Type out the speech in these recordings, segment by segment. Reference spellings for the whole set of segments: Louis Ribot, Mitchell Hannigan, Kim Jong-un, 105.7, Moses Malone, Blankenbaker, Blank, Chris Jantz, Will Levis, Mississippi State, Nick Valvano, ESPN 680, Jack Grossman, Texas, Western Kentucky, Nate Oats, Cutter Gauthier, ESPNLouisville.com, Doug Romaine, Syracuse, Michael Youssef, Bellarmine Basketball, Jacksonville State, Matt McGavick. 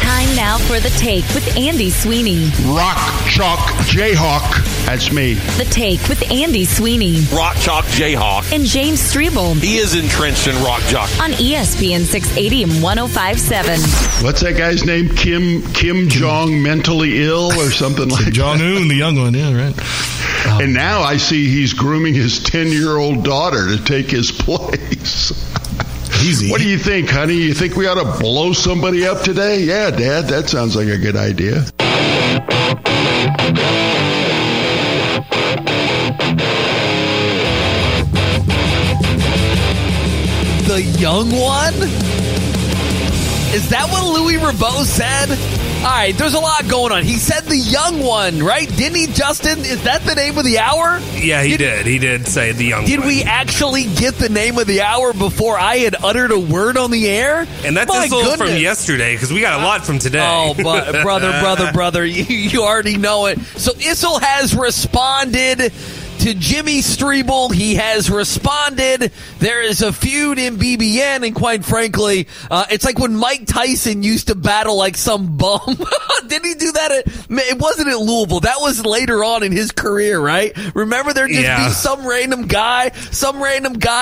Time now for The Take with Andy Sweeney. Rock, chalk, Jayhawk. That's me. The Take with Andy Sweeney. Rock, chalk, Jayhawk. And James Striebel. He is entrenched in rock, chalk. On ESPN 680 and 105.7. What's that guy's name? Kim Jong mentally ill or something like that? Jong-un, the young one. Yeah, right. Oh. And now I see he's grooming his 10-year-old daughter to take his place. Easy. What do you think, honey? You think we ought to blow somebody up today? Yeah, Dad, that sounds like a good idea. The young one? Is that what Louis Ribot said? All right, there's a lot going on. He said the young one, right? Didn't he, Justin? Is that the name of the hour? Yeah, he did. He did say the young one. Did we actually get the name of the hour before I had uttered a word on the air? And that's Issel from yesterday, because we got a lot from today. Oh, but, brother, you already know it. So Issel has responded to Jimmy Striebel. He has responded. There is a feud in BBN, and quite frankly, it's like when Mike Tyson used to battle like some bum. Didn't he do that? It wasn't at Louisville. That was later on in his career, right? Remember, there'd just be some random guy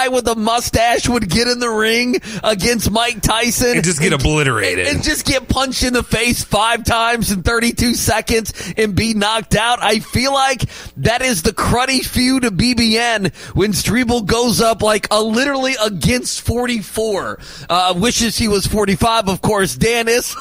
with a mustache would get in the ring against Mike Tyson. And just get obliterated. And just get punched in the face 5 times in 32 seconds and be knocked out. I feel like that is the cruddy feud to BBN when Striebel goes up like literally against 44. Wishes he was 45, of course. Dan Issel.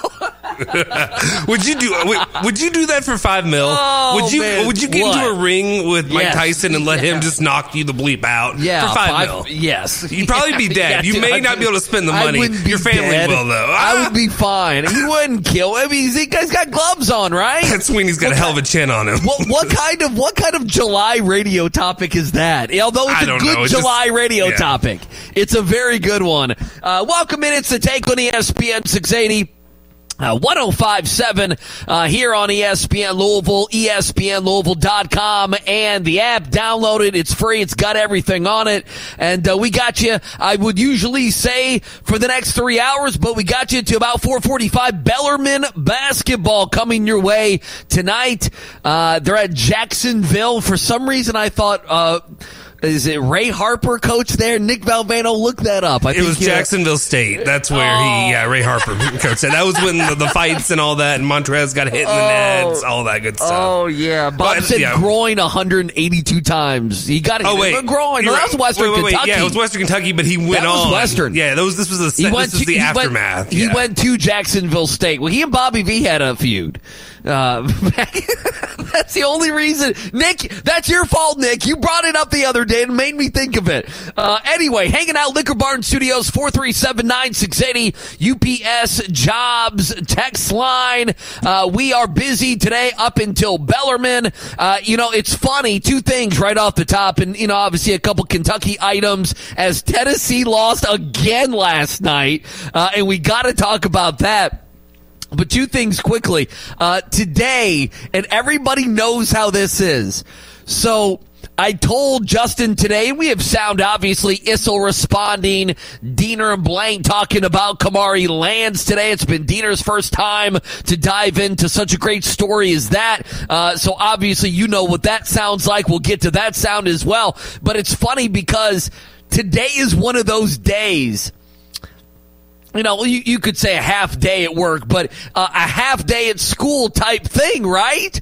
Would you do that for $5 million? Oh, would you get into a ring with Mike Tyson and let him just knock you the bleep out for $5 million? Yes. You'd probably be dead. Yeah, you may not be able to spend the money. Your family will, though. I would be fine. He wouldn't kill him. He's got gloves on, right? That Sweeney's got a hell of a chin on him. What kind of July radio topic is that? Although it's a good July radio topic. It's a very good one. Welcome in. It's The Take on ESPN 680. 105.7 here on ESPN Louisville, ESPNLouisville.com, and the app. Download it. It's free. It's got everything on it. And we got you, I would usually say, for the next 3 hours, but we got you to about 4:45. Bellarmine Basketball coming your way tonight. They're at Jacksonville. For some reason, I thought... Is it Ray Harper coach there? Nick Valvano, look that up. I think it was Jacksonville State. That's where Ray Harper coached. And that was when the fights and all that, and Montrez got hit in the nets, all that good stuff. Oh, yeah. Bob said groin 182 times. He got hit in the groin. No, that was Western Kentucky. Yeah, it was Western Kentucky, but he went on. That was Western. Yeah, this was the aftermath. He went to Jacksonville State. Well, he and Bobby V had a feud. That's the only reason. Nick, that's your fault, Nick. You brought it up the other day and made me think of it. Anyway, hanging out, Liquor Barn Studios, 437-9680, UPS Jobs text line. We are busy today up until Bellarmine. It's funny, 2 things right off the top, and, obviously a couple Kentucky items as Tennessee lost again last night, and we got to talk about that. But 2 things quickly. Today, and everybody knows how this is. So I told Justin today, and we have sound, obviously, Issel responding, Diener and Blank talking about Kamari Lands today. It's been Diener's first time to dive into such a great story as that. So obviously, you know what that sounds like. We'll get to that sound as well. But it's funny because today is one of those days. You could say a half day at work, but a half day at school type thing, right?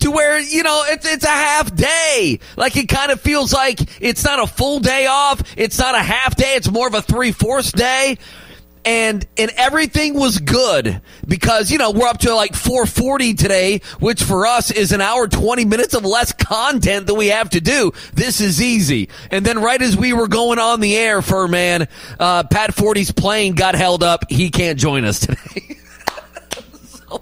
To where, it's a half day. Like, it kind of feels like it's not a full day off. It's not a half day. It's more of a 3/4 day. And everything was good because, you know, we're up to like 440 today, which for us is an hour, 20 minutes of less content than we have to do. This is easy. And then right as we were going on the air, Furman, Pat Forty's plane got held up. He can't join us today.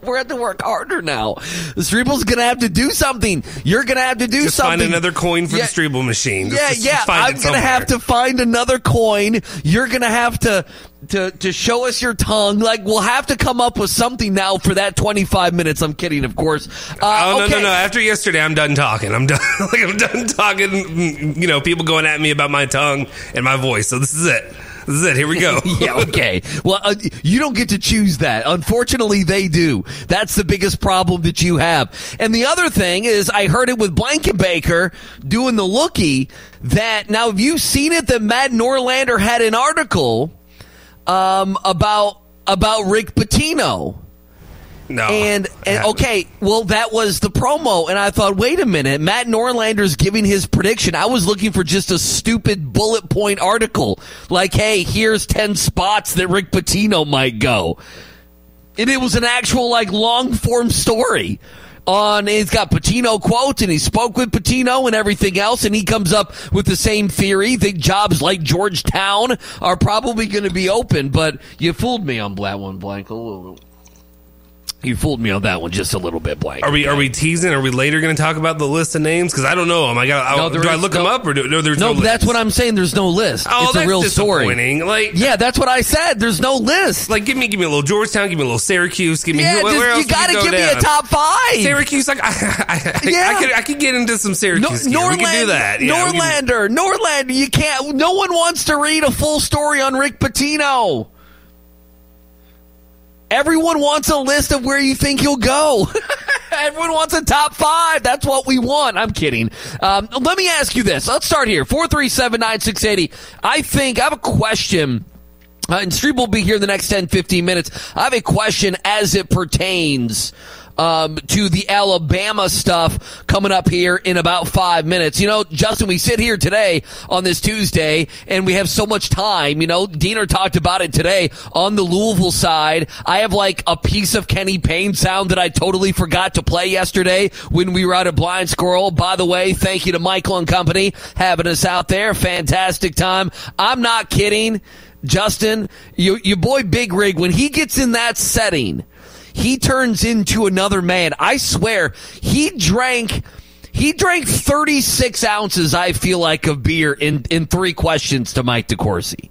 We're going to work harder now. The Striebel's going to have to do something. You're going to have to do just something. Find another coin for the Striebel machine. Just I'm going to have to find another coin. You're going to have to show us your tongue. Like, we'll have to come up with something now for that 25 minutes. I'm kidding, of course. No. After yesterday, I'm done talking. I'm done talking. You know, people going at me about my tongue and my voice. So this is it. This is it. Here we go. Okay. Well, you don't get to choose that. Unfortunately, they do. That's the biggest problem that you have. And the other thing is I heard it with Blankenbaker doing the lookie that now have you seen it that Matt Norlander had an article about Rick Pitino. No. And okay, well, that was the promo, and I thought, wait a minute, Matt Norlander's giving his prediction. I was looking for just a stupid bullet point article, like, hey, here's 10 spots that Rick Pitino might go. And it was an actual, like, long-form story. He's got Pitino quotes, and he spoke with Pitino and everything else, and he comes up with the same theory that jobs like Georgetown are probably going to be open, but you fooled me on that one, Blank, a little bit. You fooled me on that one just a little bit, Blake. Are we teasing? Are we later going to talk about the list of names? Because I don't know them. Do I look them up or no? That's what I'm saying. There's no list. Oh, it's a real story. Like, yeah, that's what I said. There's no list. Like, give me a little Georgetown. Give me a little Syracuse. Give me where else? You got to give me a top five. Syracuse. Like, I could get into some Syracuse. We can do that. Yeah, Norlander. You can't. No one wants to read a full story on Rick Pitino. Everyone wants a list of where you think you'll go. Everyone wants a top five. That's what we want. I'm kidding. Let me ask you this. Let's start here. 437-9680. I have a question. And Striebel will be here the next 10, 15 minutes. I have a question as it pertains to the Alabama stuff coming up here in about 5 minutes. You know, Justin, we sit here today on this Tuesday and we have so much time. You know, Diener talked about it today on the Louisville side. I have like a piece of Kenny Payne sound that I totally forgot to play yesterday when we were out at Blind Squirrel. By the way, thank you to Michael and company having us out there. Fantastic time. I'm not kidding. Justin, your boy Big Rig, when he gets in that setting, he turns into another man. I swear, he drank 36 ounces, I feel like, of beer in three questions to Mike DeCourcy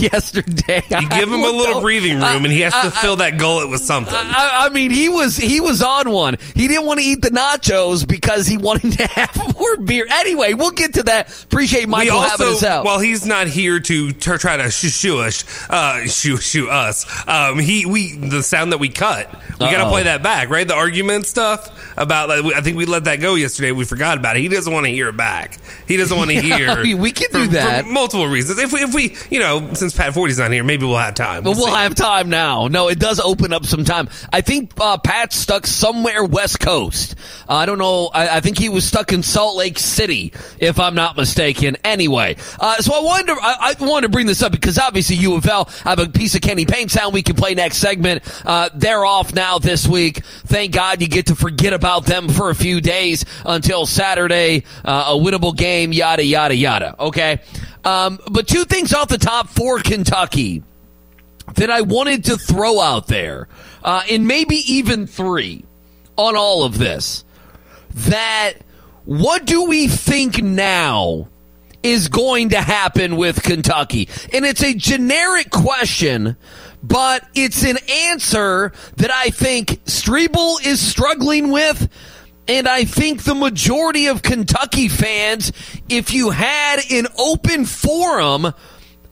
yesterday. You give him a little breathing room, and he has to fill that gullet with something. I mean, he was on one. He didn't want to eat the nachos because he wanted to have more beer. Anyway, we'll get to that. Appreciate Michael having us out. While he's not here to try to shoo us, the sound that we cut, we got to play that back, right? The argument stuff about, like, I think we let that go yesterday. We forgot about it. He doesn't want to hear it back. He doesn't want to hear. I mean, we can do that for multiple reasons. If we since Pat Forty's not here, maybe we'll have time. We'll have time now. No, it does open up some time. I think Pat's stuck somewhere West Coast. I don't know. I think he was stuck in Salt Lake City, if I'm not mistaken. Anyway, so I wanted to bring this up because obviously U of L, I have a piece of Kenny Payne sound we can play next segment. They're off now this week. Thank God you get to forget about them for a few days until Saturday, a winnable game, yada, yada, yada. Okay. But two things off the top for Kentucky that I wanted to throw out there, and maybe even three on all of this, that what do we think now is going to happen with Kentucky? And it's a generic question, but it's an answer that I think Striebel is struggling with. And I think the majority of Kentucky fans, if you had an open forum,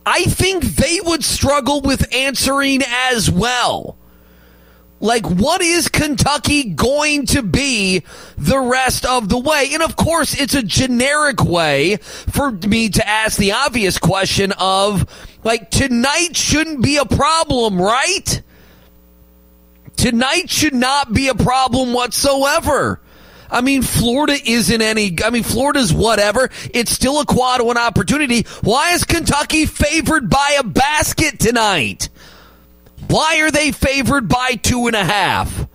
I think they would struggle with answering as well. Like, what is Kentucky going to be the rest of the way? And, of course, it's a generic way for me to ask the obvious question of, like, tonight shouldn't be a problem, right? Tonight should not be a problem whatsoever. I mean, Florida's whatever. It's still a quad one opportunity. Why is Kentucky favored by a basket tonight? Why are they favored by 2.5?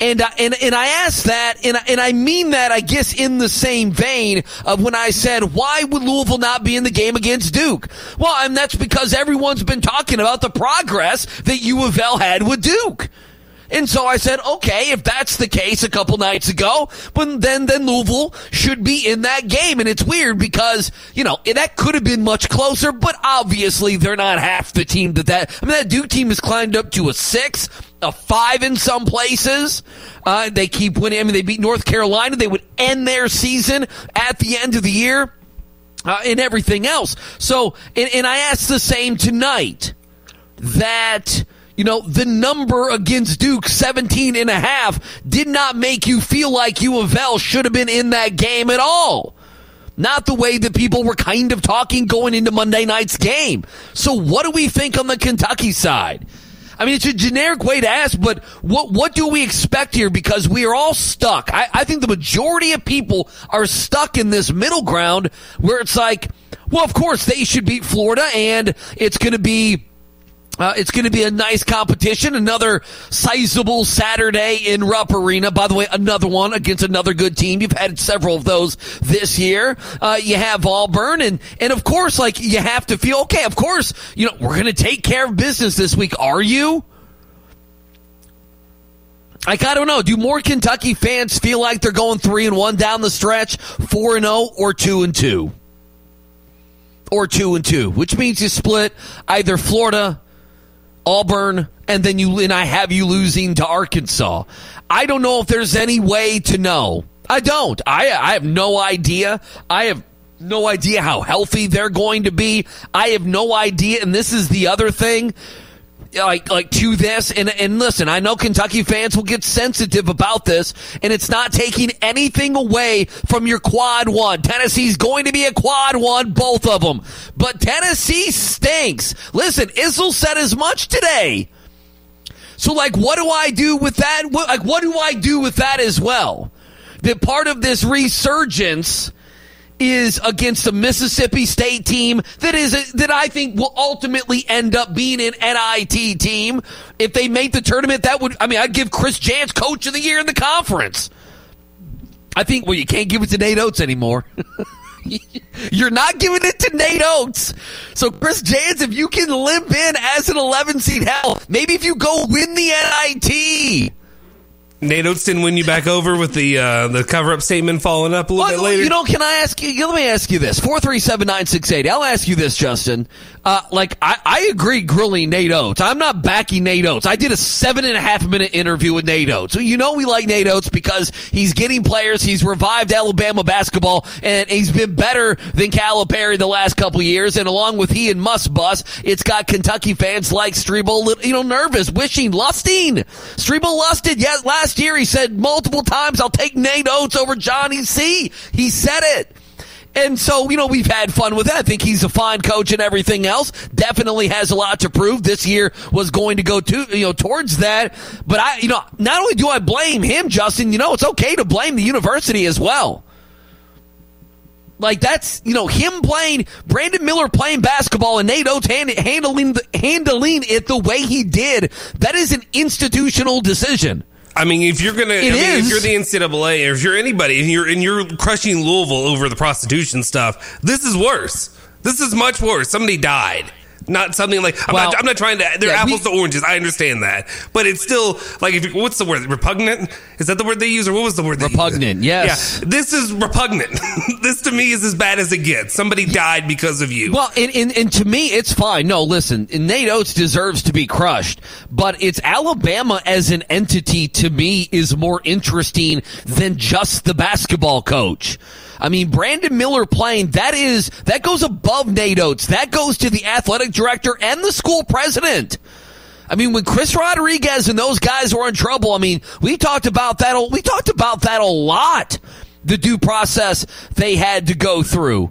And I asked that, and I mean that, I guess, in the same vein of when I said, why would Louisville not be in the game against Duke? Well, and that's because everyone's been talking about the progress that U of L had with Duke. And so I said, okay, if that's the case a couple nights ago, then Louisville should be in that game. And it's weird because, you know, that could have been much closer, but obviously they're not half the team that Duke team has climbed up to a 6, a 5 in some places. They keep winning. I mean, they beat North Carolina. They would end their season at the end of the year and everything else. So, and I asked the same tonight that... You know, the number against Duke, 17.5, did not make you feel like U of L should have been in that game at all. Not the way that people were kind of talking going into Monday night's game. So what do we think on the Kentucky side? I mean, it's a generic way to ask, but what do we expect here? Because we are all stuck. I think the majority of people are stuck in this middle ground where it's like, well, of course, they should beat Florida, and it's going to be a nice competition, another sizable Saturday in Rupp Arena. By the way, another one against another good team. You've had several of those this year. You have Auburn, and of course, like, you have to feel, okay, of course, you know, we're going to take care of business this week. Are you? Like, I don't know. Do more Kentucky fans feel like they're going 3-1 down the stretch, 4-0, or 2-2? Or 2-2, which means you split either Florida, Auburn, and then I have you losing to Arkansas. I don't know if there's any way to know. I don't. I have no idea. I have no idea how healthy they're going to be. I have no idea, and this is the other thing. Like to this, and listen, I know Kentucky fans will get sensitive about this, and it's not taking anything away from your quad one. Tennessee's going to be a quad one, both of them. But Tennessee stinks. Listen, Issel said as much today. So, like, what do I do with that? What do I do with that as well? That part of this resurgence is against a Mississippi State team that I think will ultimately end up being an NIT team. If they make the tournament, I'd give Chris Jantz Coach of the Year in the conference. I think, well, you can't give it to Nate Oats anymore. You're not giving it to Nate Oats. So, Chris Jantz, if you can limp in as an 11 seed, hell, maybe if you go win the NIT. Nate Oats didn't win you back over with the cover-up statement following up a little bit later. You know, can I ask you? Let me ask you this: 437-968. I'll ask you this, Justin. I agree, grilling Nate Oats. I'm not backing Nate Oats. I did a 7.5-minute interview with Nate Oats. You know, we like Nate Oats because he's getting players. He's revived Alabama basketball, and he's been better than Calipari the last couple of years. And along with he and Must Bus, it's got Kentucky fans like Striebel, you know, nervous, wishing, lusting. Striebel lusted. Yeah, last year he said multiple times, I'll take Nate Oats over Johnny C. He said it. And so, you know, we've had fun with that. I think he's a fine coach and everything else. Definitely has a lot to prove. This year was going to go towards that. But not only do I blame him, Justin, you know, it's okay to blame the university as well. Like, that's, you know, him playing, Brandon Miller playing basketball and Nate Oats handling it the way he did. That is an institutional decision. I mean, if you're the NCAA, or if you're anybody, and you're crushing Louisville over the prostitution stuff, this is worse. This is much worse. Somebody died. Not something like I'm not trying to. They're apples to oranges. I understand that, but it's still like, what's the word? Repugnant? Is that the word they use, or what was the word? Repugnant. Yes. Yeah. This is repugnant. This to me is as bad as it gets. Somebody died because of you. Well, and to me, it's fine. No, listen, Nate Oats deserves to be crushed, but it's Alabama as an entity to me is more interesting than just the basketball coach. I mean, Brandon Miller playing, that goes above Nate Oats. That goes to the athletic director and the school president. I mean, when Chris Rodriguez and those guys were in trouble, I mean, we talked about that a lot, the due process they had to go through.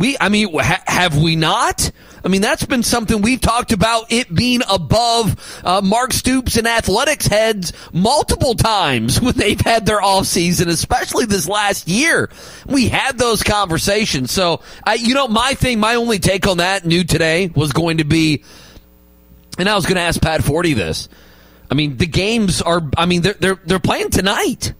Have we not? I mean, that's been something we've talked about, it being above Mark Stoops and athletics heads multiple times when they've had their offseason, especially this last year. We had those conversations. So, my only take on that new today was going to be And I was going to ask Pat Forty this. I mean, the games are, I mean, they're playing tonight.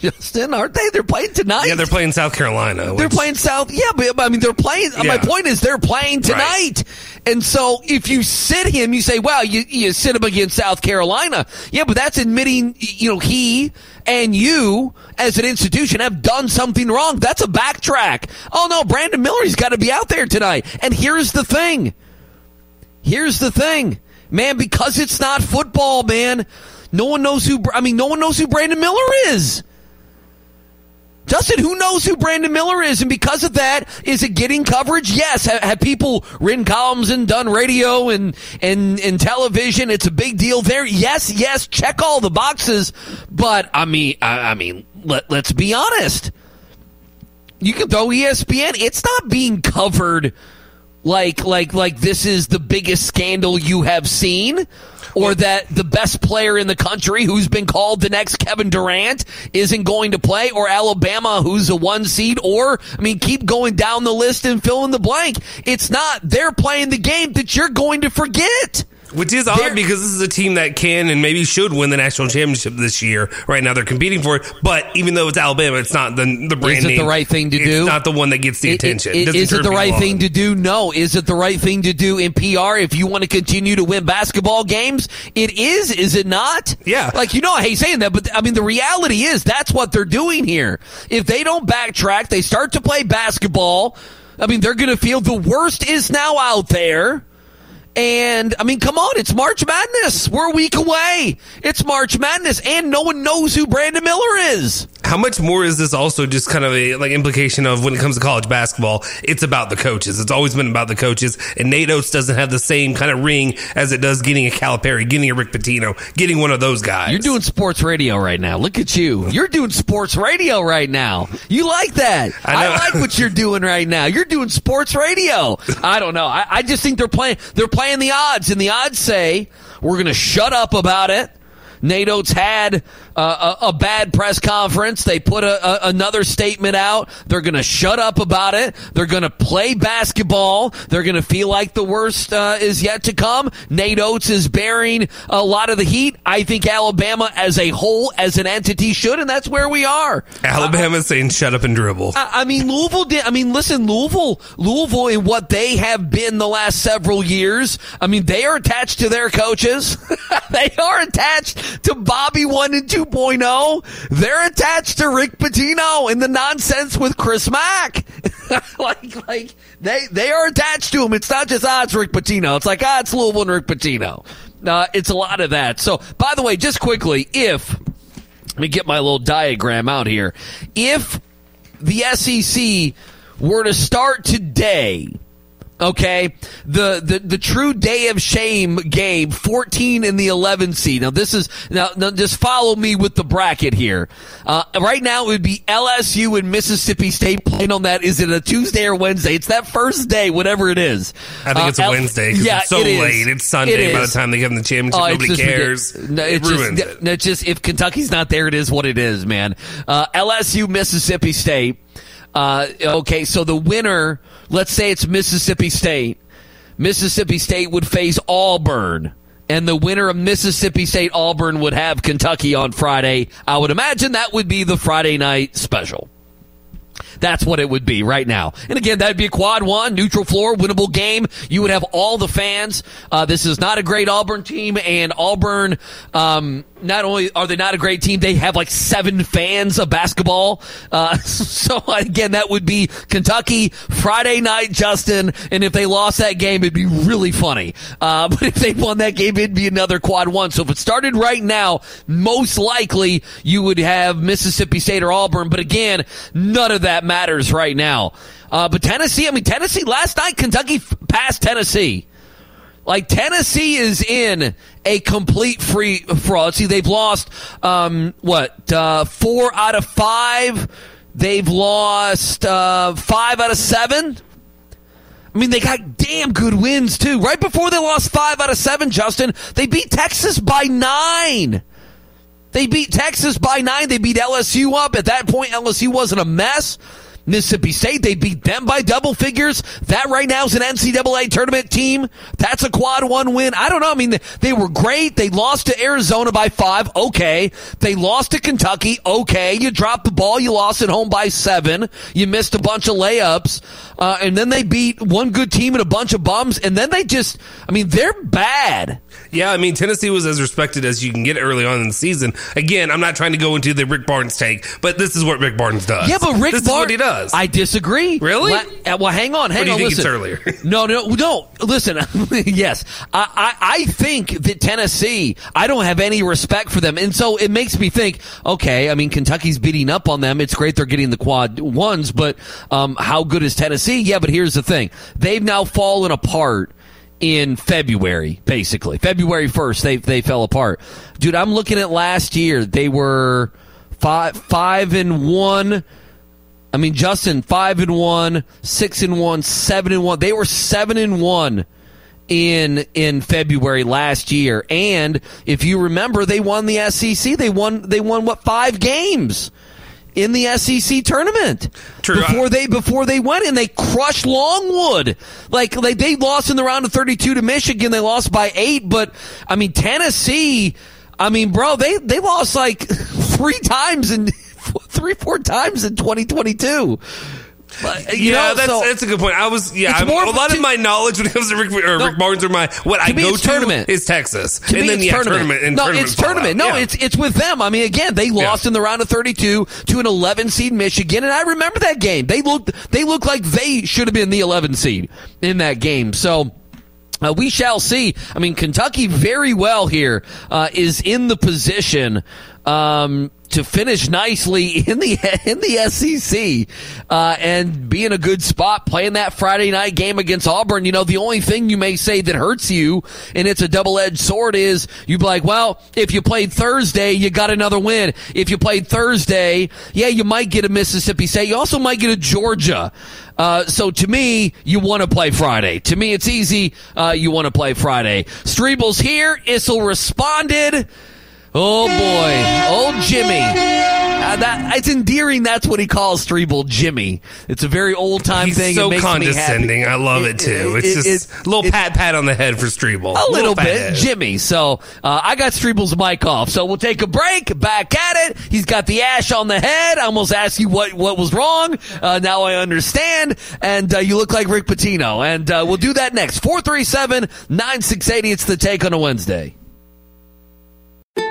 Justin, aren't they? They're playing tonight. Yeah, they're playing South Carolina. They're playing South. Yeah, but I mean, they're playing. Yeah. My point is, they're playing tonight. Right. And so, if you sit him, you say, "Well, you sit him against South Carolina." Yeah, but that's admitting, you know, he and you as an institution have done something wrong. That's a backtrack. Oh no, Brandon Miller's got to be out there tonight. And here's the thing. Man, because it's not football, man. No one knows who Brandon Miller is. Justin, who knows who Brandon Miller is? And because of that, is it getting coverage? Yes. Have people written columns and done radio and television? It's a big deal there. Yes. Check all the boxes. But I mean, let's be honest. You can throw ESPN. It's not being covered like this is the biggest scandal you have seen. Or that the best player in the country who's been called the next Kevin Durant isn't going to play, or Alabama who's a one seed, or, I mean, keep going down the list and fill in the blank. It's not, they're playing the game that you're going to forget. Which is odd because this is a team that can and maybe should win the national championship this year. Right now they're competing for it. But even though it's Alabama, it's not the brand name. Is it the right thing to do? It's not the one that gets the attention. Is it the right thing to do? No. Is it the right thing to do in PR if you want to continue to win basketball games? It is it not? Yeah. Like, you know, I hate saying that, but I mean, the reality is that's what they're doing here. If they don't backtrack, they start to play basketball. I mean, they're going to feel the worst is now out there. And, I mean, come on, it's March Madness. We're a week away. It's March Madness, and no one knows who Brandon Miller is. How much more is this also just kind of a implication of when it comes to college basketball, it's about the coaches. It's always been about the coaches, and Nate Oats doesn't have the same kind of ring as it does getting a Calipari, getting a Rick Pitino, getting one of those guys. You're doing sports radio right now. Look at you. You're doing sports radio right now. You like that. I like what you're doing right now. You're doing sports radio. I don't know. I just think they're playing the odds, and the odds say we're going to shut up about it. Nate Oats had a bad press conference. They put another statement out. They're going to shut up about it. They're going to play basketball. They're going to feel like the worst is yet to come. Nate Oats is bearing a lot of the heat. I think Alabama as a whole, as an entity, should, and that's where we are. Alabama's saying shut up and dribble. I mean, Louisville did. I mean, listen, Louisville in what they have been the last several years, I mean, they are attached to their coaches. They are attached to Bobby 1 and 2.0. They're attached to Rick Pitino and the nonsense with Chris Mack. like they are attached to him. It's not just, it's Rick Pitino. It's like, it's Louisville and Rick Pitino. It's a lot of that. So, by the way, just quickly, let me get my little diagram out here. If the SEC were to start today, okay, the true day of shame game, 14 in the 11 seed. Now this is, now just follow me with the bracket here. Right now it would be LSU and Mississippi State playing on that. Is it a Tuesday or Wednesday? It's that first day, whatever it is. I think it's a Wednesday. Yeah, it's so late. It's Sunday by the time they give them the championship. Nobody cares. No, it ruins it. No, it's just, if Kentucky's not there, it is what it is, man. LSU, Mississippi State. Okay, so the winner, let's say it's Mississippi State. Mississippi State would face Auburn, and the winner of Mississippi State-Auburn would have Kentucky on Friday. I would imagine that would be the Friday night special. That's what it would be right now. And again, that'd be a quad one, neutral floor, winnable game. You would have all the fans. This is not a great Auburn team, and Auburn, not only are they not a great team, they have like 7 fans of basketball. So again, that would be Kentucky Friday night, Justin. And if they lost that game, it'd be really funny. But if they won that game, it'd be another quad one. So if it started right now, most likely you would have Mississippi State or Auburn. But again, none of that matters right now. But Tennessee, Tennessee last night, Kentucky passed Tennessee. Like, Tennessee is in a complete free fraud. See, they've lost, 4 out of 5. They've lost 5 out of 7. I mean, they got damn good wins, too. Right before they lost 5 out of 7, Justin, they beat Texas by 9. They beat LSU up. At that point, LSU wasn't a mess. Mississippi State. They beat them by double figures. That right now is an NCAA tournament team. That's a quad one win. I don't know. I mean, they were great. They lost to Arizona by 5. Okay. They lost to Kentucky. Okay. You dropped the ball. You lost at home by 7. You missed a bunch of layups. And then they beat one good team and a bunch of bums. And then they just, I mean, they're bad. Yeah, I mean, Tennessee was as respected as you can get early on in the season. Again, I'm not trying to go into the Rick Barnes take, but this is what Rick Barnes does. Yeah, but Rick Barnes. This is what he does. I disagree. Really? Well, hang on. What do you think? Listen. It's earlier? No. Listen, yes. I think that Tennessee, I don't have any respect for them. And so it makes me think, okay, I mean, Kentucky's beating up on them. It's great they're getting the quad ones, but how good is Tennessee? Yeah, but here's the thing. They've now fallen apart. In February, basically. February 1st, they fell apart. Dude, I'm looking at last year. They were 5-1. I mean, Justin, 5-1, 6-1, 7-1. They were 7-1 in February last year. And if you remember, they won the SEC. They won what, 5 games in the SEC tournament. True. Before they went, and they crushed Longwood. Like they lost in the round of 32 to Michigan. They lost by 8, but I mean Tennessee, I mean, bro, they lost like 4 times in 2022. But, yeah, that's a good point. A lot of my knowledge when it comes to Rick Barnes or what I go to is Texas. To and me, then the yeah, tournament. And no, tournament. It's tournament. No, yeah. It's with them. I mean, again, they lost in the round of 32 to an 11 seed Michigan, and I remember that game. They looked like they should have been the 11 seed in that game. So. We shall see. I mean, Kentucky very well here is in the position to finish nicely in the SEC and be in a good spot playing that Friday night game against Auburn. You know, the only thing you may say that hurts you, and it's a double-edged sword, is you'd be like, well, if you played Thursday, you got another win. If you played Thursday, yeah, you might get a Mississippi State. You also might get a Georgia. So to me, you want to play Friday. To me, it's easy. You want to play Friday. Striebel's here. Issel responded. Oh, boy. Old Jimmy. It's endearing. That's what he calls Striebel, Jimmy. It's a very old-time thing. He's so condescending. I love it, too. It's just a little pat on the head for Striebel. A little bit. Jimmy. So I got Striebel's mic off. So we'll take a break. Back at it. He's got the ash on the head. I almost asked you what was wrong. Now I understand. And you look like Rick Pitino. And we'll do that next. 437-9680. It's The Take on a Wednesday.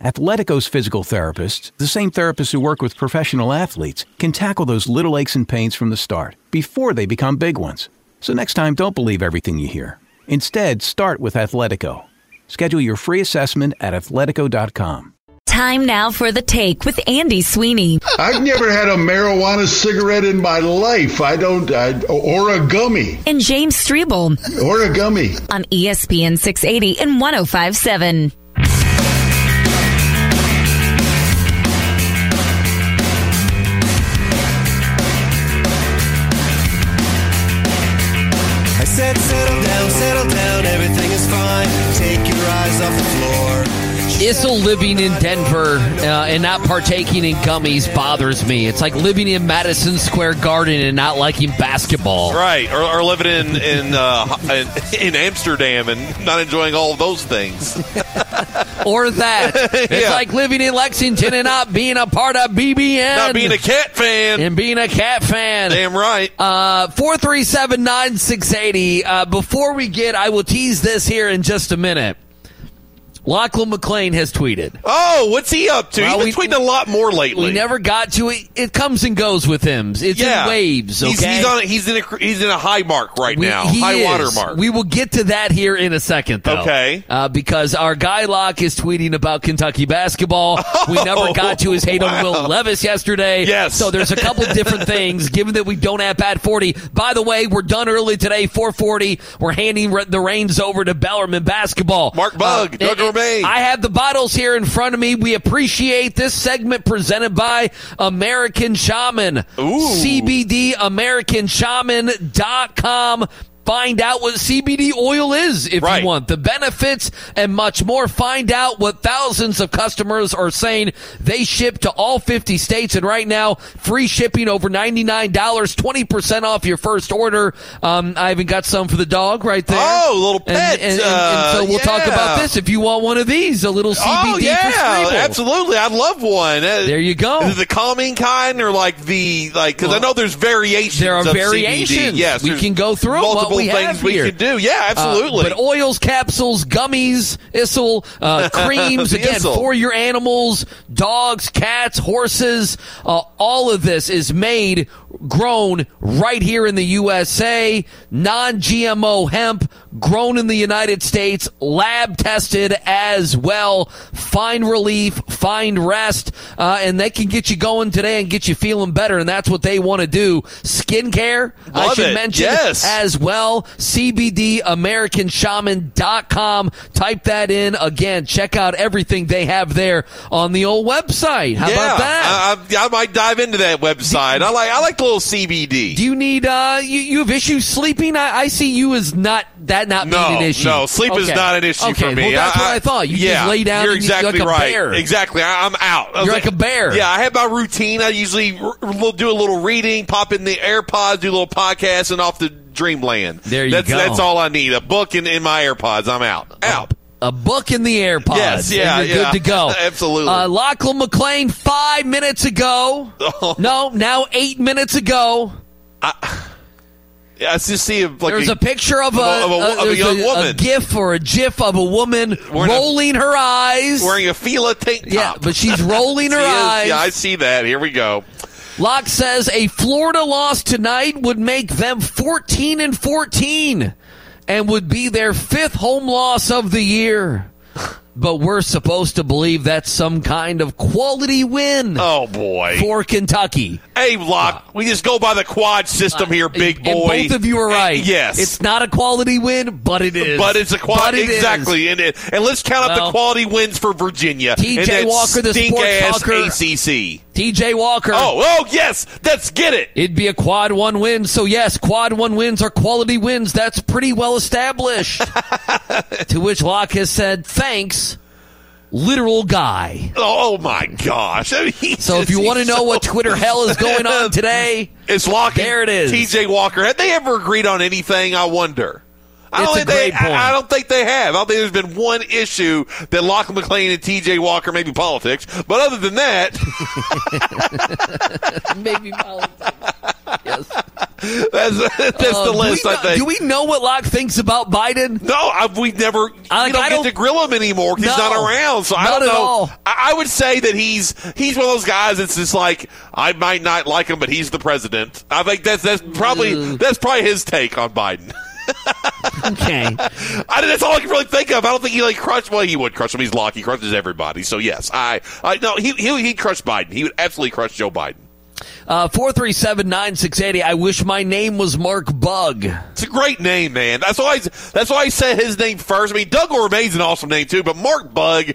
Athletico's physical therapists, the same therapists who work with professional athletes, can tackle those little aches and pains from the start, before they become big ones. So next time, don't believe everything you hear. Instead, start with Athletico. Schedule your free assessment at athletico.com. Time now for The Take with Andy Sweeney. I've never had a marijuana cigarette in my life. Or a gummy. And James Striebel. Or a gummy. On ESPN 680 and 105.7. Settle down, everything is fine. Take your eyes off the floor. Issel living in Denver and not partaking in gummies bothers me. It's like living in Madison Square Garden and not liking basketball. Right, or living in Amsterdam and not enjoying all of those things. Or that. It's like living in Lexington and not being a part of BBN. Not being a Cat fan. And being a Cat fan. Damn right. 437-9680. Before we get, I will tease this here in just a minute. Lachlan McLean has tweeted. Oh, what's he up to? Well, he's been tweeting a lot more lately. We never got to it. It comes and goes with him. It's in waves, okay? He's in a high mark right now. Water mark. We will get to that here in a second, though. Okay. Because our guy Locke is tweeting about Kentucky basketball. Oh, we never got to his hate on Will Levis yesterday. Yes. So there's a couple different things, given that we don't have Pat 40. By the way, we're done early today, 4:40. We're handing the reins over to Bellarmine Basketball. Mark Bug, Doug Romaine. I have the bottles here in front of me. We appreciate this segment presented by American Shaman. Ooh. CBD AmericanShaman.com. Find out what CBD oil is if you want. The benefits and much more. Find out what thousands of customers are saying. They ship to all 50 states. And right now, free shipping over $99, 20% off your first order. I even got some for the dog right there. Oh, little pet. And so we'll talk about this if you want one of these, a little CBD for Striebel. Absolutely. I'd love one. There you go. Is it the calming kind or I know there's variations. There are variations. CBD. Yes. We can go through multiple things we could do. Yeah, absolutely. But oils, capsules, gummies, Issel, creams, again, Issel. For your animals, dogs, cats, horses, all of this is made, grown right here in the USA, non-GMO hemp, grown in the United States, lab tested as well. Find relief, find rest, and they can get you going today and get you feeling better, and that's what they want to do. Skincare, I should mention, as well. CBDAmericanShaman.com. Type that in. Again, check out everything they have there on the old website. How about that? I might dive into that website. I like a little CBD. Do you need you have issues sleeping? I see you as not being an issue. No, sleep is not an issue for me. Well, that's what I thought. You just lay down. You're exactly like a bear. Exactly. I'm out. You're like a bear. Yeah, I have my routine. I usually do a little reading, pop in the AirPods, do a little podcast, and off the dreamland. There you go. That's all I need. A book in my AirPods. I'm out. A book in the AirPods. Yes, you're good to go. Absolutely. Lachlan McLean 5 minutes ago. No, now 8 minutes ago. I just see there's a picture of a young woman. A gif or a gif of a woman rolling her eyes. Wearing a Fila tank top. Yeah, but she's rolling her eyes. Yeah, I see that. Here we go. Locke says a Florida loss tonight would make them 14-14 and would be their fifth home loss of the year. But we're supposed to believe that's some kind of quality win. Oh, boy. For Kentucky. Hey, Locke, we just go by the quad system here, big boy. And both of you are right. Yes. It's not a quality win, but it is. But it's a quality. Exactly. And let's count up the quality wins for Virginia. TJ Walker, the sports talker. ACC. TJ Walker. Oh, yes. Let's get it. It'd be a quad one win. So, yes, quad one wins are quality wins. That's pretty well established. To which Locke has said, thanks, literal guy. Oh, my gosh. I mean, so if you want to know what Twitter hell is going on today, it's Locke. There it is. TJ Walker. Have they ever agreed on anything, I wonder? I don't think I don't think they have. I don't think there's been one issue that Lachlan McLean and T.J. Walker, maybe politics, but other than that. Maybe politics. Yes. That's the list, I think. Do we know what Locke thinks about Biden? No, we don't get to grill him anymore because he's not around, so I don't know. I would say that he's one of those guys that's just like, I might not like him, but he's the president. I think that's probably his take on Biden. Okay. That's all I can really think of. I don't think he crushed. Well, he would crush him. He's Locke. He crushes everybody. So yes, he crushed Biden. He would absolutely crush Joe Biden. 437-9680. I wish my name was Mark Bug. It's a great name, man. That's why I said his name first. I mean, Doug Gourmet's an awesome name too, but Mark Bug.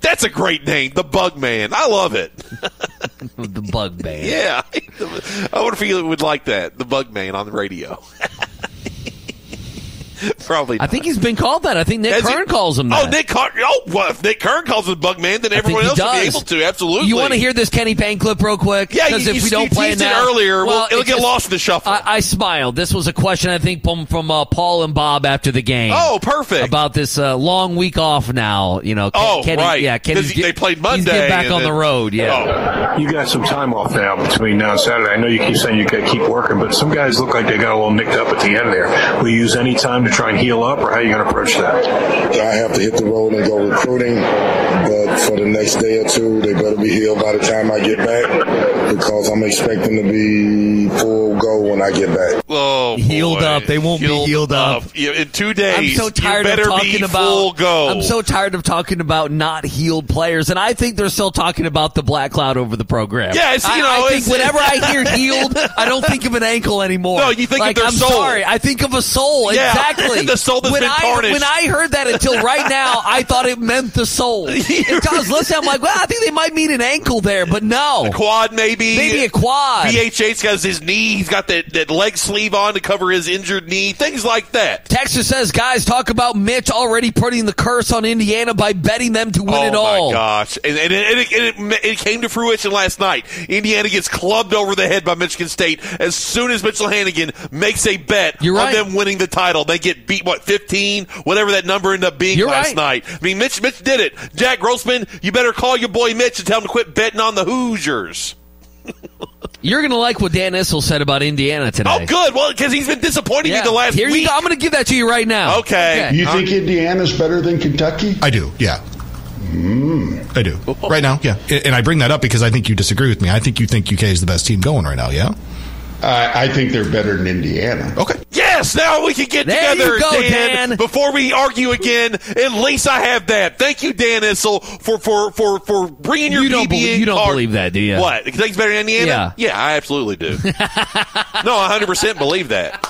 That's a great name, the Bug Man. I love it. The Bug Man. Yeah. I wonder if he would like that, the Bug Man on the radio. Probably not. I think he's been called that. I think Nick Kern calls him that. Oh, Nick Kern. Oh, well, if Nick Kern calls him Bugman, then everyone else will be able to. Absolutely. You want to hear this Kenny Payne clip real quick? Yeah, because if we don't play it now, earlier, it'll get lost in the shuffle. I smiled. This was a question, I think, from Paul and Bob after the game. Oh, perfect. About this long week off now. You know, Kenny, right. Yeah, because they played Monday. He's getting back on the road. Yeah. Oh. You got some time off now between now and Saturday. I know you keep saying you got to keep working, but some guys look like they got a little nicked up at the end there. Will you use any time to to try and heal up, or how are you going to approach that? I have to hit the road and go recruiting, but for the next day or two, they better be healed by the time I get back, because I'm expecting to be full go when I get back. Oh, boy. Healed up. They won't be healed up. In 2 days, I'm so tired of talking about full go. I'm so tired of talking about not healed players, and I think they're still talking about the black cloud over the program. Yeah, it's, I think whenever I hear healed, I don't think of an ankle anymore. No, you think like, of their soul. I'm sorry. I think of a soul. Yeah. Exactly. The soul that's been tarnished. When I heard that until right now, I thought it meant the soul. Listen, I'm like, well, I think they might mean an ankle there, but no. A quad, maybe. Maybe a quad. BHH has his knee. He's got that leg sleeve on to cover his injured knee. Things like that. Texas says, guys, talk about Mitch already putting the curse on Indiana by betting them to win it all. Oh, my gosh. And it came to fruition last night. Indiana gets clubbed over the head by Michigan State as soon as Mitchell Hannigan makes a bet on them winning the title. They get beat, 15? Whatever that number ended up being last night. I mean, Mitch did it. Jack Grossman, you better call your boy Mitch and tell him to quit betting on the Hoosiers. You're going to like what Dan Issel said about Indiana today. Oh, good. Well, because he's been disappointing me the last week. I'm going to give that to you right now. Okay. You think Indiana's better than Kentucky? I do, yeah. I do. Right now, yeah. And I bring that up because I think you disagree with me. I think you think UK is the best team going right now, yeah? I think they're better than Indiana. Okay. Yes, now we can get there together, Dan. Before we argue again, at least I have that. Thank you, Dan Issel, for bringing your BB in. You don't believe that, do you? What? You think it's better than Indiana? Yeah, I absolutely do. No, I 100% believe that.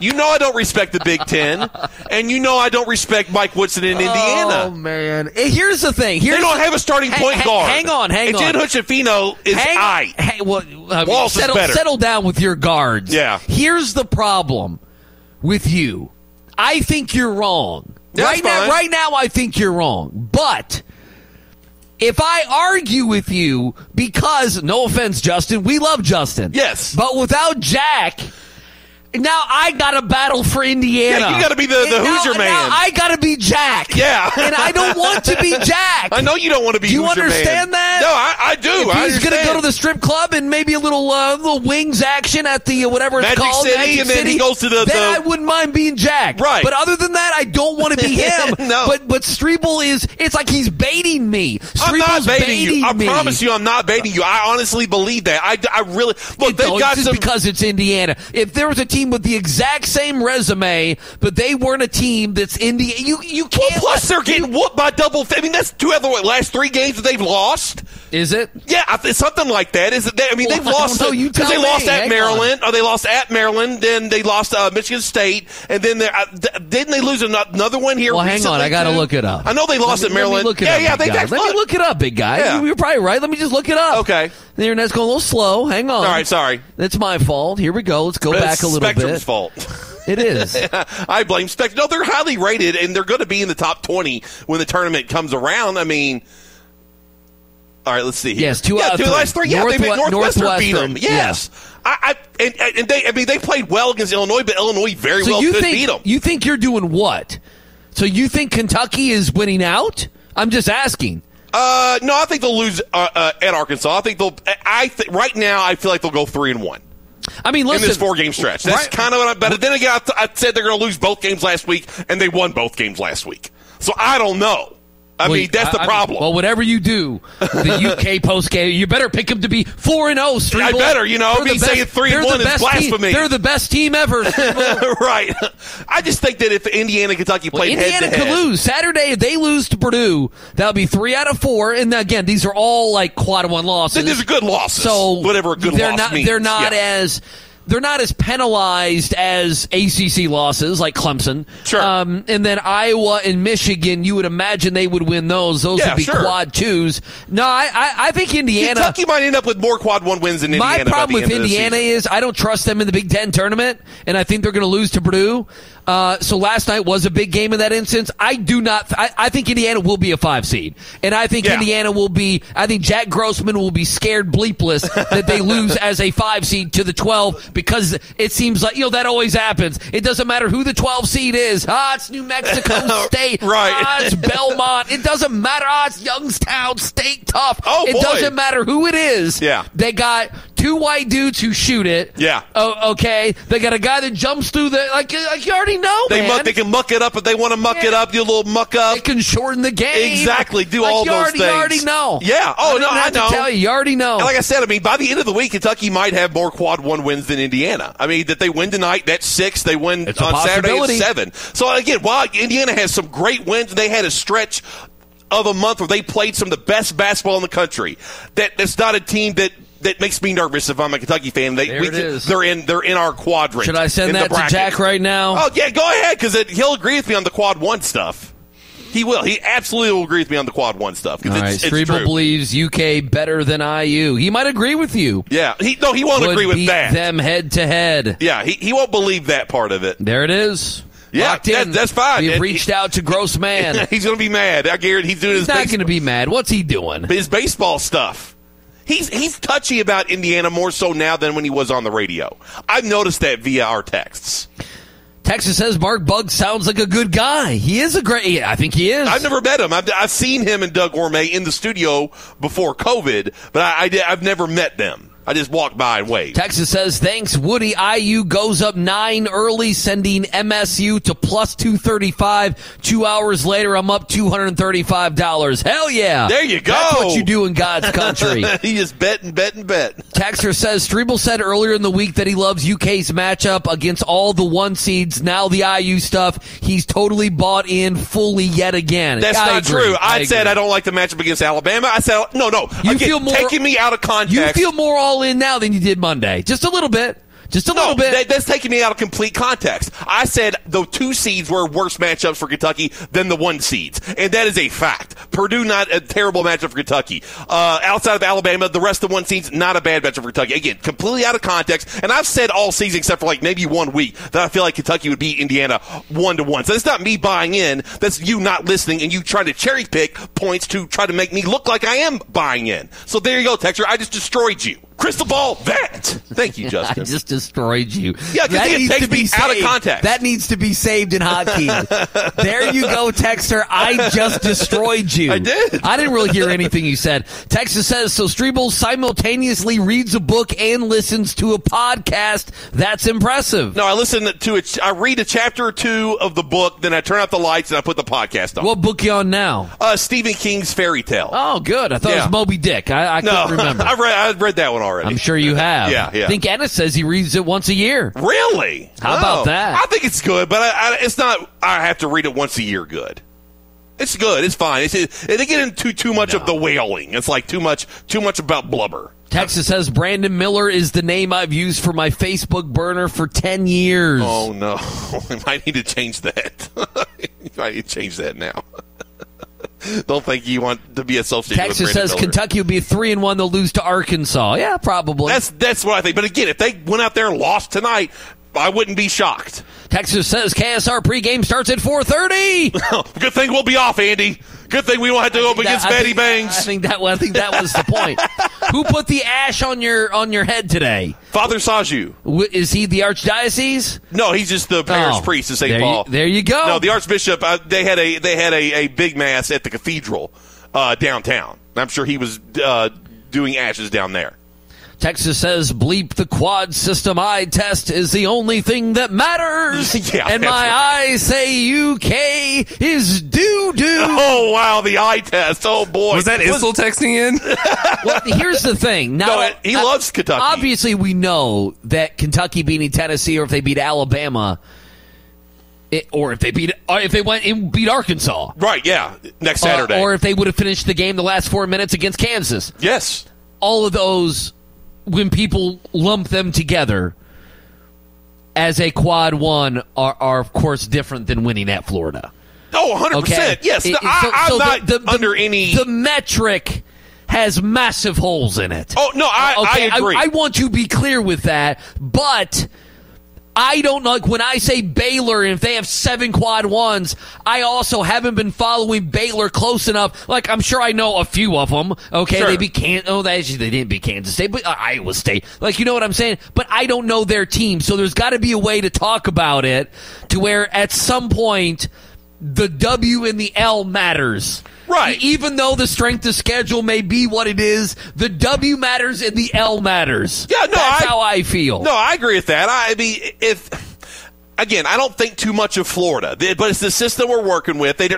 You know I don't respect the Big Ten, and you know I don't respect Mike Woodson in Indiana. Oh, man. Here's the thing. They don't have a starting point guard. Hang on. And Jen Hutchinfino is Walsh is better. Settle down with your guards. Yeah. Here's the problem with you. I think you're wrong. Right now, I think you're wrong. But if I argue with you, because, no offense, Justin, we love Justin. Yes. But without Jack... Now I gotta battle for Indiana. Yeah, you gotta be the Hoosier man. Now I gotta be Jack. Yeah, and I don't want to be Jack. I know you don't want to be. Do you Hoosier understand man. That? No, I do. If he's gonna go to the strip club and maybe a little wings action at the whatever Magic it's called, City, Magic and City. Then he goes to the. Then I wouldn't mind being Jack. Right. But other than that, I don't want to be him. No. But Striebel is. It's like he's baiting me. I'm not baiting you. I promise you, I'm not baiting you. I honestly believe that. I really look. They've got some because it's Indiana. If there was a team with the exact same resume, but they weren't a team that's Indiana. You can't. Well, plus, they're getting whooped by double. I mean, that's last three games that they've lost. Is it? Yeah, it's something like that. Is it? I mean, they've lost because they lost at Maryland, or they lost at Maryland, then they lost Michigan State, and then didn't they lose another one here? Well, hang on, I got to look it up. I know they lost at Maryland. Look it up, yeah, let me look it up, big guy. Yeah. You're probably right. Let me just look it up. Okay. The internet's going a little slow. Hang on. All right, sorry. That's my fault. Here we go. Let's go back a little bit. Spectrum's fault. It is. I blame Spectrum. No, they're highly rated, and they're going to be in the top 20 when the tournament comes around. I mean... All right, let's see here. Yes, two out of three. Last three. Yeah, Northwestern beat them. Yes. Yeah. They played well against Illinois, but Illinois beat them. You think you're doing what? So you think Kentucky is winning out? I'm just asking. No, I think they'll lose at Arkansas. I think they'll. Right now, I feel like they'll go 3-1. I mean, listen, in this 4-game stretch, that's kind of what I bet. Then again, I said they're going to lose both games last week, and they won both games last week. So I don't know. I mean, that's the problem. Well, whatever you do, the UK postgame, you better pick them to be 4-0, Striebel. I better, saying 3-1 is blasphemy. They're the best team ever, Striebel. Right. I just think that if Indiana and Kentucky played head-to-head. Indiana could lose. Saturday, if they lose to Purdue, that would be 3 out of 4. And, again, these are all, like, quad-1 losses. These are good losses, so whatever a good loss means. They're not as penalized as ACC losses like Clemson. Sure. And then Iowa and Michigan, you would imagine they would win those. Those would be quad 2s. No, I think Indiana. Kentucky might end up with more quad 1 wins than Indiana. My problem with Indiana is I don't trust them in the Big Ten tournament, and I think they're going to lose to Purdue. So last night was a big game in that instance. I do not. I think Indiana will be a 5 seed, and I think Indiana will be. I think Jack Grossman will be scared bleepless that they lose as a 5 seed to the 12 because it seems like that always happens. It doesn't matter who the 12 seed is. It's New Mexico State. Right. It's Belmont. It doesn't matter. It's Youngstown State. Tough. Oh, it doesn't matter who it is. Yeah. They got two white dudes who shoot it. Yeah. Oh, okay. They got a guy that jumps through the like you already know. They can muck it up if they want to muck it up. Do a little muck up. They can shorten the game. Exactly. Do all those things. You already know. Yeah. Oh no, I know. To tell you, you already know. And like I said, I mean, by the end of the week, Kentucky might have more quad one wins than Indiana. I mean, that they win tonight. That's 6. They win on Saturday at 7. So again, while Indiana has some great wins, they had a stretch of a month where they played some of the best basketball in the country. That's not a team that makes me nervous if I'm a Kentucky fan. They're in our quadrant. Should I send that to Jack right now? Oh yeah, go ahead, because he'll agree with me on the quad one stuff. He will. He absolutely will agree with me on the quad one stuff. All right, Striebel believes UK better than IU. He might agree with you. Yeah. He won't agree with that. Them head to head. Yeah. He won't believe that part of it. There it is. Yeah, that's fine. We've reached out to Grossman. He's going to be mad. I guarantee he's doing his thing. He's not going to be mad. What's he doing? His baseball stuff. He's touchy about Indiana more so now than when he was on the radio. I've noticed that via our texts. Texas says Mark Bug sounds like a good guy. He is a great – I think he is. I've never met him. I've seen him and Doug Orme in the studio before COVID, but I've never met them. I just walked by and waved. Texas says, thanks, Woody. IU goes up 9 early, sending MSU to plus 235. 2 hours later, I'm up $235. Hell yeah. There you go. That's what you do in God's country. You just bet and bet and bet. Texter says, Striebel said earlier in the week that he loves UK's matchup against all the one seeds. Now the IU stuff, he's totally bought in fully yet again. That's not true. I said I don't like the matchup against Alabama. I said, no. You feel more, taking me out of context. You feel more all in now than you did Monday. Just a little bit. Just a little bit. That's taking me out of complete context. I said the 2 seeds were worse matchups for Kentucky than the 1 seeds, and that is a fact. Purdue, not a terrible matchup for Kentucky. Outside of Alabama, the rest of the 1 seeds, not a bad matchup for Kentucky. Again, completely out of context, and I've said all season except for like maybe 1 week that I feel like Kentucky would beat Indiana 1-1. So that's not me buying in. That's you not listening, and you trying to cherry pick points to try to make me look like I am buying in. So there you go, Texter. I just destroyed you. Crystal ball that. Thank you, Justin. I just destroyed you. Yeah, because it takes me out of context. That needs to be saved in hotkey. There you go, Texter. I just destroyed you. I did. I didn't really hear anything you said. Texas says, so Striebel simultaneously reads a book and listens to a podcast. That's impressive. No, I listen to it. I read a chapter or 2 of the book, then I turn out the lights and I put the podcast on. What book you on now? Stephen King's Fairy Tale. Oh, good. I thought it was Moby Dick. I couldn't remember. I read that one already. I'm sure you have. Yeah. I think Ennis says he reads it once a year. Really? How about that? I think it's good, but it's not I have to read it once a year good. It's good. It's fine. They get into too much of the wailing. It's like too much about blubber. Texas says Brandon Miller is the name I've used for my Facebook burner for 10 years. Oh, no. I might need to change that. I need to change that now. Don't think you want to be associated with Brandon Miller. Texas says Kentucky will be 3-1. They'll lose to Arkansas. Yeah, probably. That's what I think. But again, if they went out there and lost tonight, I wouldn't be shocked. Texas says KSR pregame starts at 4:30. Good thing we'll be off, Andy. Good thing we won't have to go up against Maddie Bangs. I think that was the point. Who put the ash on your head today? Father Saju. Is he the archdiocese? No, he's just the parish priest of St. Paul. There you go. No, the archbishop. They had a big mass at the cathedral downtown. I'm sure he was doing ashes down there. Texas says, bleep the quad system eye test is the only thing that matters. Yeah, and my eyes say UK is doo-doo. Oh, wow, the eye test. Oh, boy. Was that Issel texting in? Well, here's the thing. He loves Kentucky. Obviously, we know that Kentucky beating Tennessee or if they beat Alabama or if they beat Arkansas. Right, yeah, next Saturday. Or if they would have finished the game the last 4 minutes against Kansas. Yes. All of those, when people lump them together as a quad one, are of course different than winning at Florida. Oh, 100%. Okay? Yes. I'm not under any. The metric has massive holes in it. Oh, no, I agree. I want you to be clear with that, but I don't like when I say Baylor and if they have 7 quad ones, I also haven't been following Baylor close enough. Like, I'm sure I know a few of them. Okay, sure. They beat Kansas. Oh, they didn't beat Kansas State, but Iowa State. Like, you know what I'm saying? But I don't know their team, so there's got to be a way to talk about it to where at some point the W and the L matters. Right. Even though the strength of schedule may be what it is, the W matters and the L matters. Yeah, no, that's how I feel. No, I agree with that. I mean, again, I don't think too much of Florida, but it's the system we're working with. They're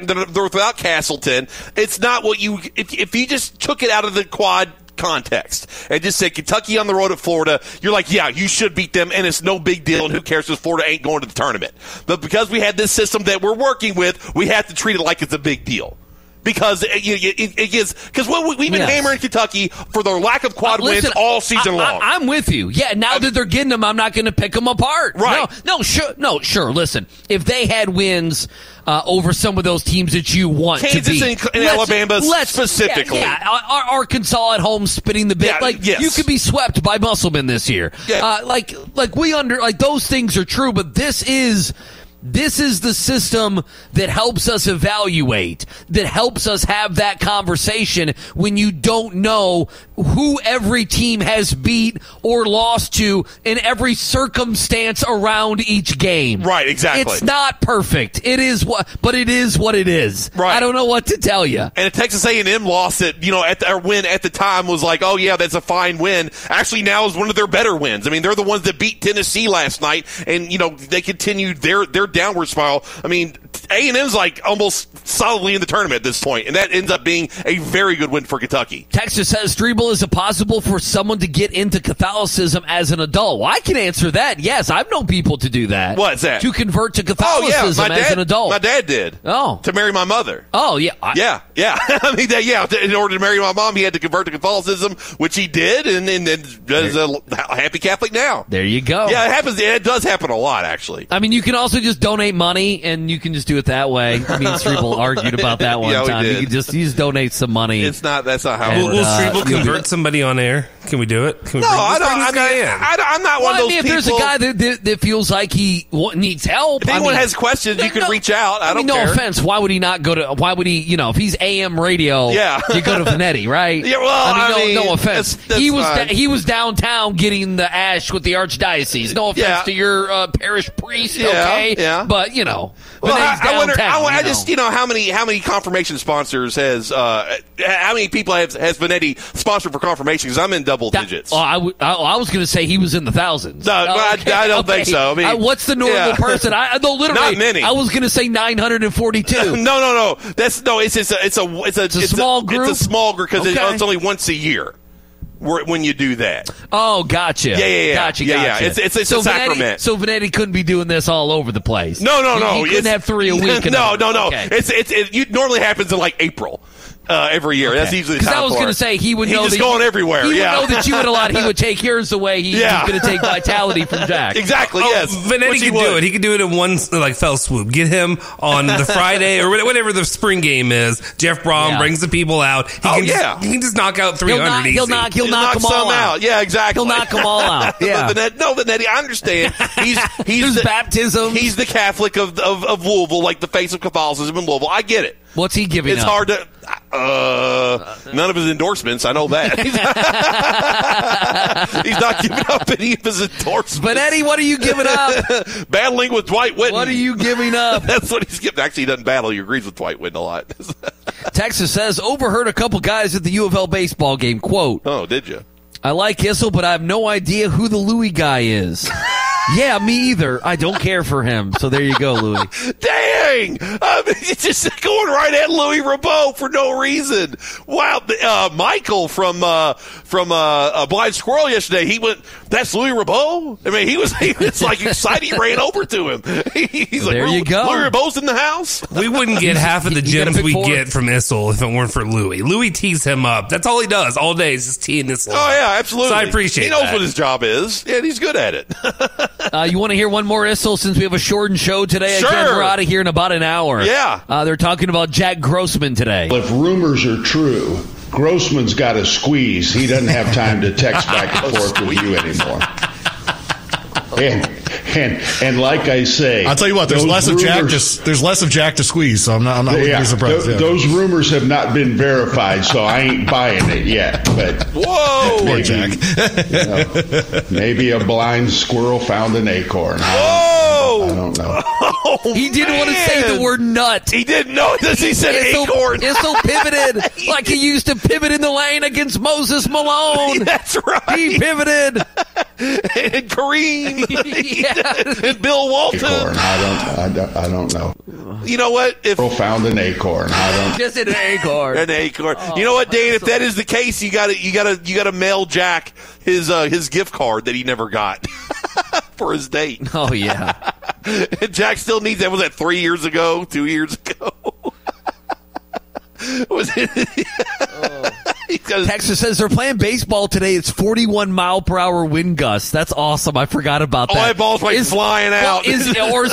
without Castleton. It's not what you – if you just took it out of the quad context and just said Kentucky on the road at Florida, you're like, yeah, you should beat them, and it's no big deal, and who cares because Florida ain't going to the tournament. But because we have this system that we're working with, we have to treat it like it's a big deal. Because it is because we've been hammering Kentucky for their lack of quad wins all season long. I'm with you. Yeah, now that they're getting them, I'm not going to pick them apart. Right. No, sure. Listen, if they had wins over some of those teams that you want Kansas to beat. Kansas and Alabama specifically. Yeah, Arkansas at home spitting the bit. Yeah, you could be swept by Musselman this year. Yeah. Those things are true, but this is the system that helps us evaluate, that helps us have that conversation when you don't know who every team has beat or lost to in every circumstance around each game. Right, exactly. It's not perfect. It is what it is. Right. I don't know what to tell you. And a Texas A&M loss that, our win at the time was like, oh yeah, that's a fine win. Actually, now is one of their better wins. I mean, they're the ones that beat Tennessee last night, and they continued their downward spiral. I mean, A&M's like almost solidly in the tournament at this point, and that ends up being a very good win for Kentucky. Texas says, Striebel, is it possible for someone to get into Catholicism as an adult? Well, I can answer that. Yes, I've known people to do that. What's that? To convert to Catholicism as an adult. My dad did. Oh. To marry my mother. Oh, yeah. Yeah. I mean, in order to marry my mom, he had to convert to Catholicism, which he did, and then is a happy Catholic now. There you go. Yeah, it happens. It does happen a lot, actually. I mean, you can also just donate money, and you can just do it that way. I mean, Striebel argued about that one time. You can just donate some money. That's not how it works. Will Striebel convert somebody on air? Can we do it? Can we I'm not one of those people. If there's a guy that feels like he needs help. If anyone has questions, you can reach out. I don't care. No offense. Why would he not go to – why would he – if he's AM radio, you go to Vanetti, right? Yeah, well, no offense. That's he was downtown getting the ash with the Archdiocese. No offense to your parish priest, okay? Yeah. But, I wonder. I just how many confirmation sponsors has how many people has Vanetti sponsored for confirmation? Because I'm in double digits. Oh, I was going to say he was in the thousands. No, I don't think so. I mean, what's the normal person? Not many. I was going to say 942. No. That's no. It's a small group. It's a small group because it's only once a year. When you do that. Oh, gotcha. Yeah. Gotcha. Yeah. It's a sacrament. So Vanetti couldn't be doing this all over the place. No. He couldn't have three a week. No. Okay. It normally happens in like April. Every year. Okay. That's usually the time. Because I was going to say he would know that. He's going everywhere. He would know that you had a lot. He would take yours away. He's going to take vitality from Jack. Exactly, yes. Vanetti can do it. He can do it in one fell swoop. Get him on the Friday or whatever the spring game is. Jeff Brohm brings the people out. He can just knock out 300 easy. He'll knock them all out. Yeah, exactly. He'll knock them all out. Yeah. Vanetti, I understand. He's baptism. He's the Catholic of Louisville, like the face of Catholicism in Louisville. I get it. What's he giving up? It's hard to... none of his endorsements. I know that. He's not giving up any of his endorsements. But Eddie, what are you giving up? Battling with Dwight Whitten. What are you giving up? That's what he's giving. Actually, he doesn't battle. He agrees with Dwight Whitten a lot. Texas says, overheard a couple guys at the U of L baseball game. Quote. Oh, did you? I like Issel, but I have no idea who the Louis guy is. Yeah, me either. I don't care for him. So there you go, Louis. Dang! It's just going right at Louis Ribot for no reason. Wow. Michael from Blind Squirrel yesterday, he went, that's Louis Ribot? I mean, he was like excited. He ran over to him. He's like, there you go. Louis Ribot's in the house? We wouldn't get half of the gems we get from Issel if it weren't for Louis. Louis tees him up. That's all he does all day is just teeing Issel up. Oh, yeah, absolutely. So I appreciate that. He knows what his job is, and he's good at it. You want to hear one more Issel since we have a shortened show today? Sure. Again, we're out of here in about an hour. Yeah. They're talking about Jack Grossman today. If rumors are true, Grossman's got a squeeze. He doesn't have time to text back and forth with you anymore. And like I say, I'll tell you what. There's less of Jack to squeeze. So I'm not surprised. Those rumors have not been verified, so I ain't buying it yet. But whoa, maybe, Jack. Maybe a blind squirrel found an acorn. Whoa. don't know. Oh, he didn't want to say the word nut. He didn't know it because he said acorn. Issel pivoted like he used to pivot in the lane against Moses Malone. That's right. He pivoted. And Kareem. Yeah. And Bill Walton. Acorn. I don't know. You know what? Earl found an acorn. Just an acorn. An acorn. Oh, you know what, Dane? If that is the case, you gotta mail Jack his gift card that he never got for his date. Oh yeah. Jack still needs that. Was that 2 years ago? Was it? Oh. Texas says they're playing baseball today. It's 41 mile per hour wind gusts. That's awesome. I forgot about that. Oh, that ball's like flying out. Or is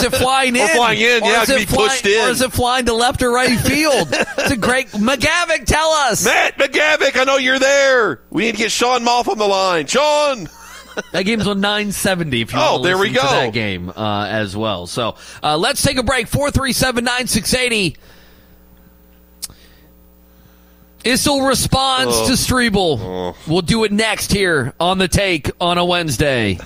it flying in? Or flying in, yeah. It can be pushed in. Or is it flying to left or right field? It's a great. McGavick, tell us. Matt McGavick, I know you're there. We need to get Sean Moff on the line. Sean. That game's on 970 if you want to listen to that game as well. So let's take a break. 437-9680. Issel responds to Striebel. We'll do it next here on The Take on a Wednesday.